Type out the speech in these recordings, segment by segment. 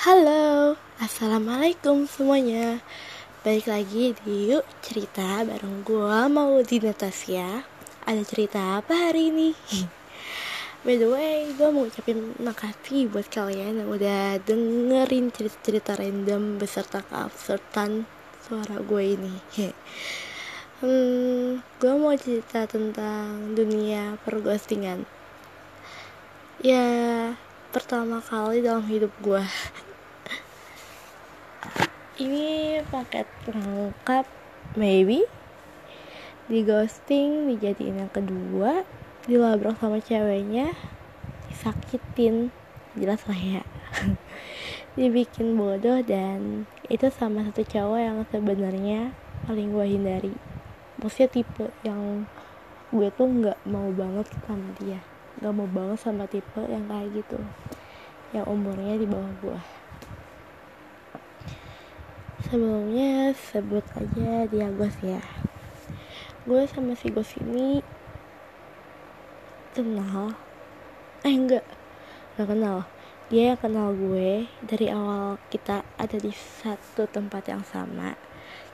Halo, assalamualaikum semuanya. Balik lagi di Yuk Cerita bareng gue Maudina Tasya. Ada cerita apa hari ini? By the way, gue mau ucapin makasih buat kalian yang udah dengerin cerita-cerita random beserta keabsurdan suara gue ini. Gue mau cerita tentang dunia perghostingan. Ya, pertama kali dalam hidup gue. Ini paket lengkap, maybe. Di ghosting, dijadiin yang kedua, dilabrak sama ceweknya, disakitin, jelas lah ya. Dibikin bodoh, dan itu sama satu cowok yang sebenarnya paling gue hindari. Maksudnya tipe yang gue tuh gak mau banget sama dia. Gak mau banget sama tipe yang kayak gitu, yang umurnya di bawah gue. Sebelumnya sebut aja dia Ghost ya. Gue sama si Ghost ini kenal. Gak kenal. Dia yang kenal gue dari awal kita ada di satu tempat yang sama.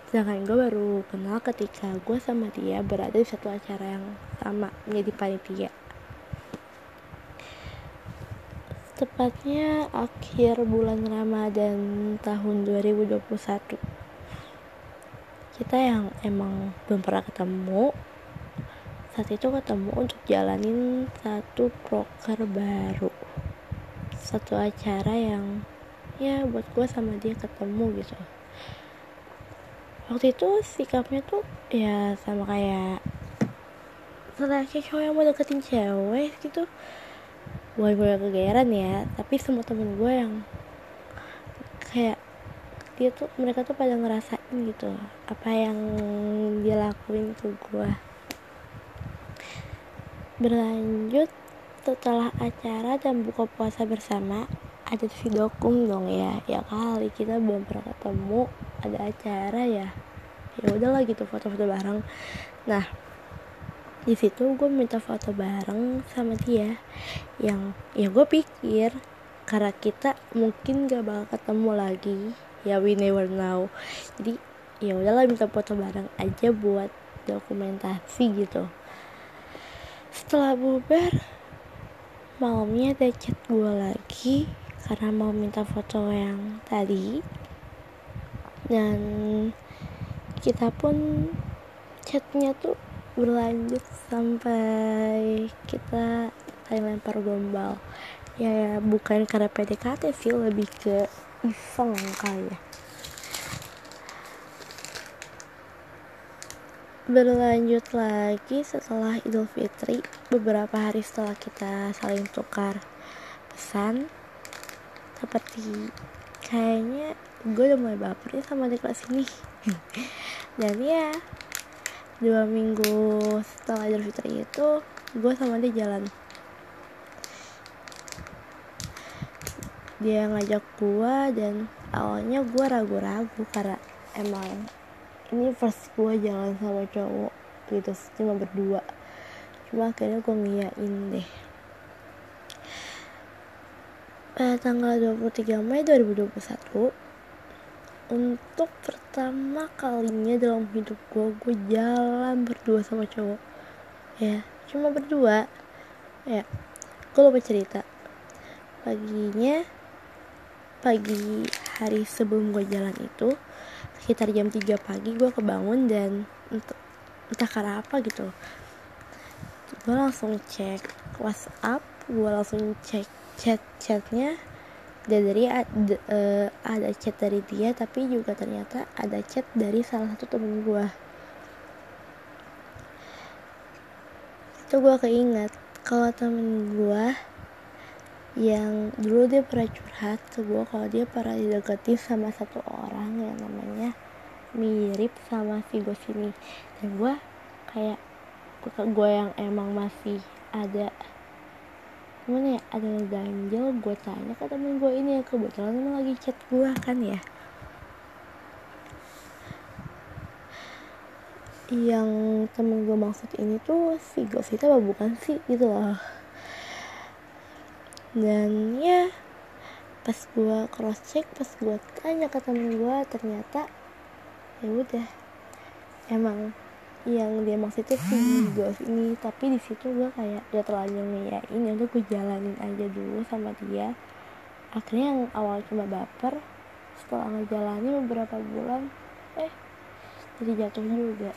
Sedangkan gue baru kenal ketika gue sama dia berada di satu acara yang sama, menjadi panitia. Tepatnya akhir bulan Ramadan tahun 2021. Kita yang emang belum pernah ketemu, saat itu ketemu untuk jalanin satu proker baru. Satu acara yang ya buat gue sama dia ketemu gitu. Waktu itu sikapnya tuh ya sama kayak laki cowok yang mau deketin cewek gitu. Gue kegeeran ya, tapi semua temen gue yang kayak dia tuh, mereka tuh pada ngerasain gitu apa yang dia lakuin ke gue. Berlanjut setelah acara dan buka puasa bersama, ada vidokum dong ya. Ya kali kita belum pernah ketemu, ada acara ya. Ya udahlah gitu, foto-foto bareng. Nah, di situ gue minta foto bareng sama dia. Yang ya gue pikir karena kita mungkin gak bakal ketemu lagi. Ya we never know. Jadi ya udahlah minta foto bareng aja buat dokumentasi gitu. Setelah bubar, malamnya ada chat gue lagi karena mau minta foto yang tadi, dan kita pun chatnya tuh berlanjut sampai kita saling lempar gombal. Ya bukan karena PDKT sih, lebih ke iseng kali ya. Berlanjut lagi setelah Idul Fitri, beberapa hari setelah kita saling tukar pesan. Seperti kayaknya gue udah mulai baper sama di kelas ini. Dan ya 2 minggu setelah Idul Fitri itu, gue sama dia jalan. Dia ngajak gue, dan awalnya gue ragu-ragu karena emang ini first gue jalan sama cowok gitu, cuma berdua. Cuma akhirnya gue ngiyain deh. Tanggal 23 Mei 2021, untuk pertama kalinya dalam hidup gue jalan berdua sama cowok. Ya, cuma berdua. Ya, gue lupa cerita. Pagi hari sebelum gue jalan itu, sekitar jam 3 pagi gue kebangun, dan entah karena apa gitu, gue langsung cek WhatsApp, gue langsung cek chat-chatnya. Dari ada chat dari dia, tapi juga ternyata ada chat dari salah satu temen gue. Itu gue keinget kalau temen gue yang dulu dia pernah curhat ke gue kalau dia pernah dideketin sama satu orang yang namanya mirip sama si gue sini. Dan gue kayak, gue yang emang masih ada gimana ya, ada ganjel. Gue tanya ke temen gue ini yang kebetulan emang lagi chat gue kan ya. Yang temen gue maksud ini tuh si Gosita apa bukan sih gitu loh. Dan ya pas gue cross check, pas gue tanya ke temen gue, ternyata ya udah emang yang dia maksud itu si Ghost ini. Tapi di situ gue kayak udah terlanjur ngeyain, ya udah gue jalanin aja dulu sama dia. Akhirnya yang awal cuma baper, setelah ngejalanin beberapa bulan jadi jatuh juga.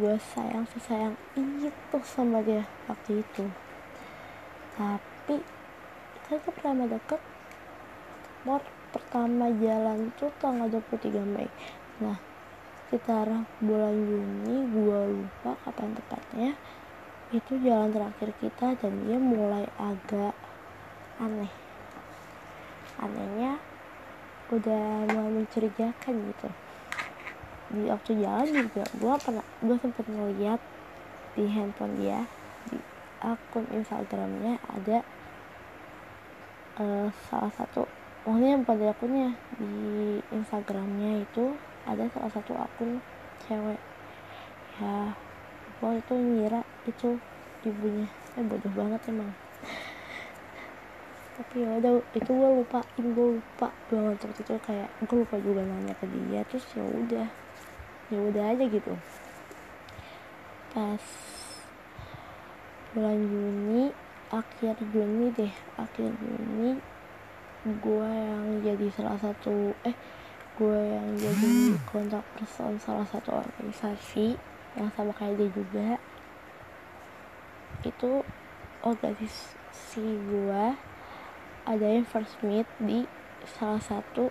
Gue sayang sesayang itu sama dia waktu itu. Tapi kan gue pertama deket, mor pertama jalan tuh tanggal 23 Mei. Nah sekitar bulan Juni, gue lupa kapan tepatnya, itu jalan terakhir kita dan dia mulai agak aneh. Anehnya udah mulai mencurigakan gitu. Di waktu jalan juga gue sempet ngeliat di handphone dia, di akun Instagramnya ada salah satu, maksudnya bukan di akunnya, di Instagramnya itu ada salah satu akun cewek. Ya gue itu ngira itu ibunya. Bodoh banget emang. Tapi yaudah, itu gue lupa banget waktu itu, kayak gue lupa juga nanya ke dia. Terus ya udah aja gitu. Pas bulan Juni, akhir Juni gue yang jadi kontak person salah satu organisasi yang sama kayak dia juga. Itu organisasi gue adanya first meet di salah satu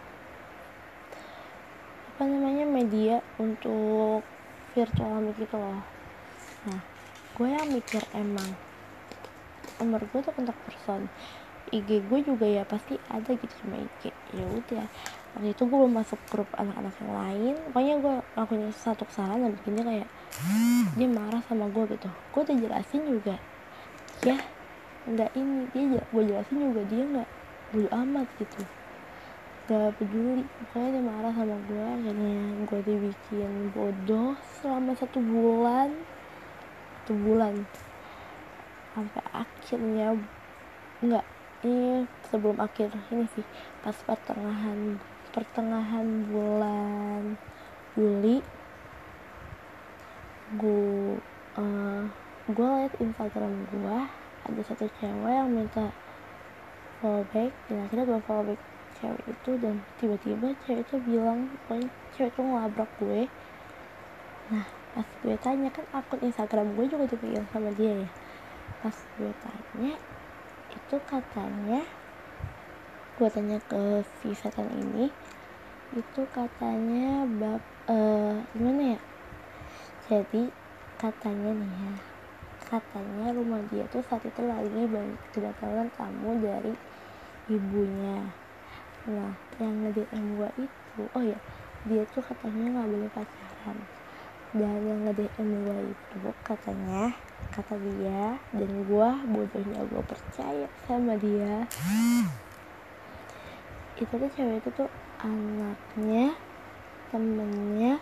media untuk virtual meet gitu loh. Nah gue yang mikir emang nomor gue tuh kontak person, IG gue juga ya pasti ada gitu sama IG. Ya udah waktu itu gue belum masuk grup anak-anak yang lain, pokoknya gue lakuin satu kesalahan dan bikinnya kayak dia marah sama gue gitu. Gue udah jelasin juga ya nggak ini, dia gue jelasin juga dia nggak bodo amat gitu, nggak peduli. Pokoknya dia marah sama gue, akhirnya gue dibikin bodoh selama satu bulan sampai akhirnya pas pertengahan bulan Juli gue liat Instagram gue ada satu cewek yang minta follow back, dan akhirnya gue follow back cewek itu. Dan tiba-tiba cewek itu bilang, pokoknya cewek itu ngelabrak gue. Nah pas gue tanya, kan akun Instagram gue juga dipegang sama dia ya, pas gue tanya itu katanya, gue tanya ke si setan ini, itu katanya gimana ya, jadi katanya rumah dia tuh saat itu lagi banyak kedatangan tamu dari ibunya. Nah yang nge-DM gue itu, dia tuh katanya nggak boleh pacaran. Dan yang nge-DM gue itu katanya, kata dia, dan gue bodohnya gue percaya sama dia, itu tuh cewek itu tuh anaknya temennya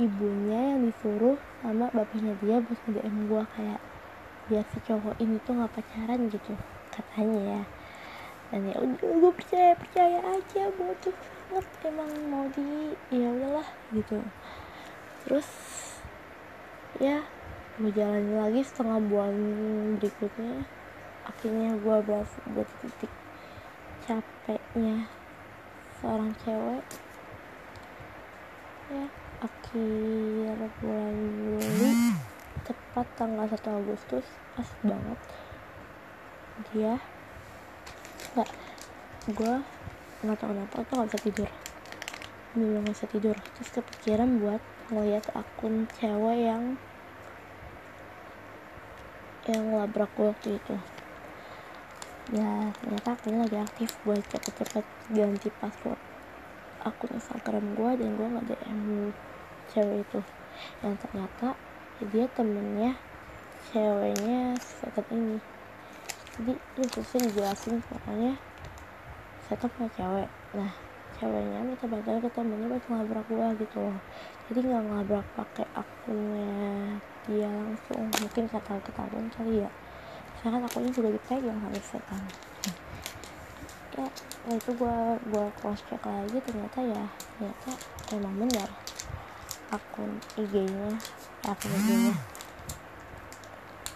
ibunya yang disuruh sama bapaknya dia buat nge-DM gue kayak biar si cowok ini tuh nggak pacaran gitu katanya ya. Dan ya udah gue percaya aja, bodoh banget emang mau di, ya udahlah gitu. Terus ya gue jalanin lagi setengah bulan berikutnya. Akhirnya gue berada titik capeknya seorang cewek. Ya akhir bulan Juli, tepat tanggal 1 Agustus, pas banget dia gue nggak tahu kenapa tuh nggak bisa tidur. Terus kepikiran buat ngeliat akun cewek yang labrak gue waktu itu. Ya ternyata akunnya lagi aktif. Gue cepet-cepet ganti password akun Instagram gue, dan gue nggak DM cewek itu, yang ternyata dia temennya ceweknya setan ini. Jadi lu susah dijelasin, pokoknya saya tuh punya cewek. Nah ceweknya minta bantuan ke temennya buat ngelabrak gue gitu loh. Jadi nggak ngelabrak pakai akunnya dia langsung, mungkin ketahuan kali ya, misalkan akunnya juga dipegang sama setan. ternyata itu gue cross check lagi, ternyata emang benar akun IG-nya,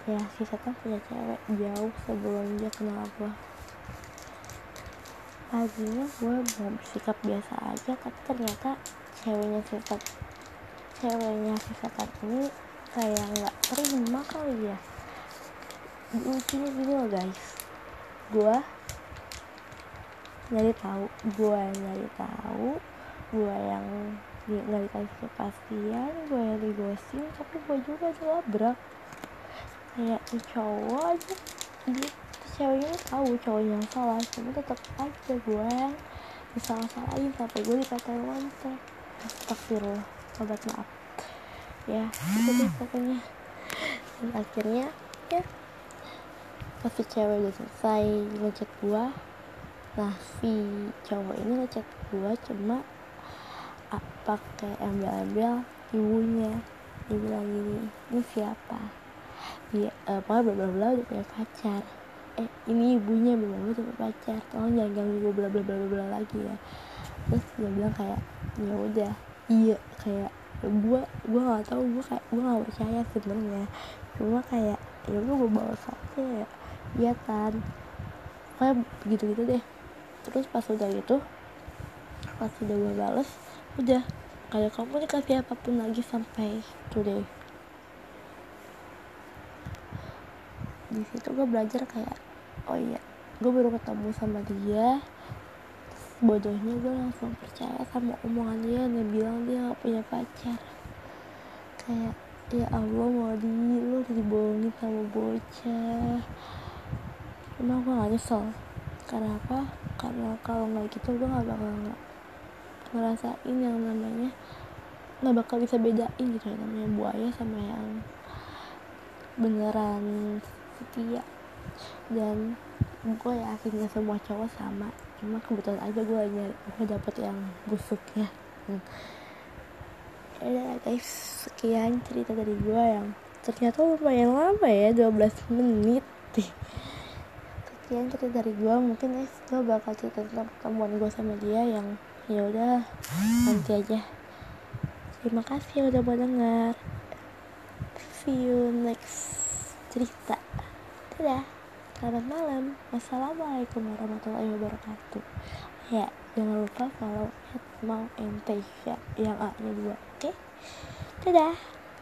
ya si Setan punya cewek jauh sebelum dia kenal gue. Paginya gue bersikap biasa aja, tapi ternyata ceweknya si Setan ini kayak nggak terima kali ya. Intinya gini loh guys, gue yang nggak dikasih kepastian, gue yang digosip, tapi gue juga dilabrak. Kayak tuh cowok aja, tuh ceweknya tahu cowoknya salah, tapi tetap aja gue yang disalah-salahin sampai gue dikatain wanita. Astagfirullah, obat maaf ya. Itu deh pokoknya. Dan akhirnya ya si cewek udah selesai ngechat gue. Nah si cowok ini ngechat gue cuma pakai embel-embel ibunya, dibilang gini, ini siapa dia, pokoknya blablabla udah punya pacar, ini ibunya blablabla udah punya pacar, tolong jangan ganggu gue blablabla lagi ya. Terus dia bilang kayak ya udah, iya, kayak gue nggak tahu, gue nggak percaya sebenarnya, cuma kayak ya udah gue bawa saja ya, iya kan, kayak gitu deh. Terus pas udah gue balas, udah kayak kamu dikasih apapun lagi sampai today. Di situ gue belajar kayak, oh iya, gue baru ketemu sama dia, bodohnya gue langsung percaya sama omongan dia, dia bilang dia gak punya pacar. Kayak ya Allah, lo dibohongin sama bocah. Cuma gue gak nyesel. Karena apa? Karena kalau gak gitu gue gak bakal ngerasain yang namanya, nggak bakal bisa bedain gitu yang namanya buaya sama yang beneran setia. Dan gue yakinnya semua cowok sama, cuma kebetulan aja gue dapet yang busuknya. Ya guys, sekian cerita dari gue yang ternyata lumayan lama ya, 12 menit. Sekian cerita dari gue. Mungkin guys, gue bakal cerita tentang pertemuan gue sama dia yang ya udah nanti aja. Terima kasih udah mau dengar. See you next cerita. Dadah. Selamat malam. Wassalamualaikum warahmatullahi wabarakatuh. Ya, jangan lupa follow @mauemtesya yang A-nya 2. Oke? Dadah.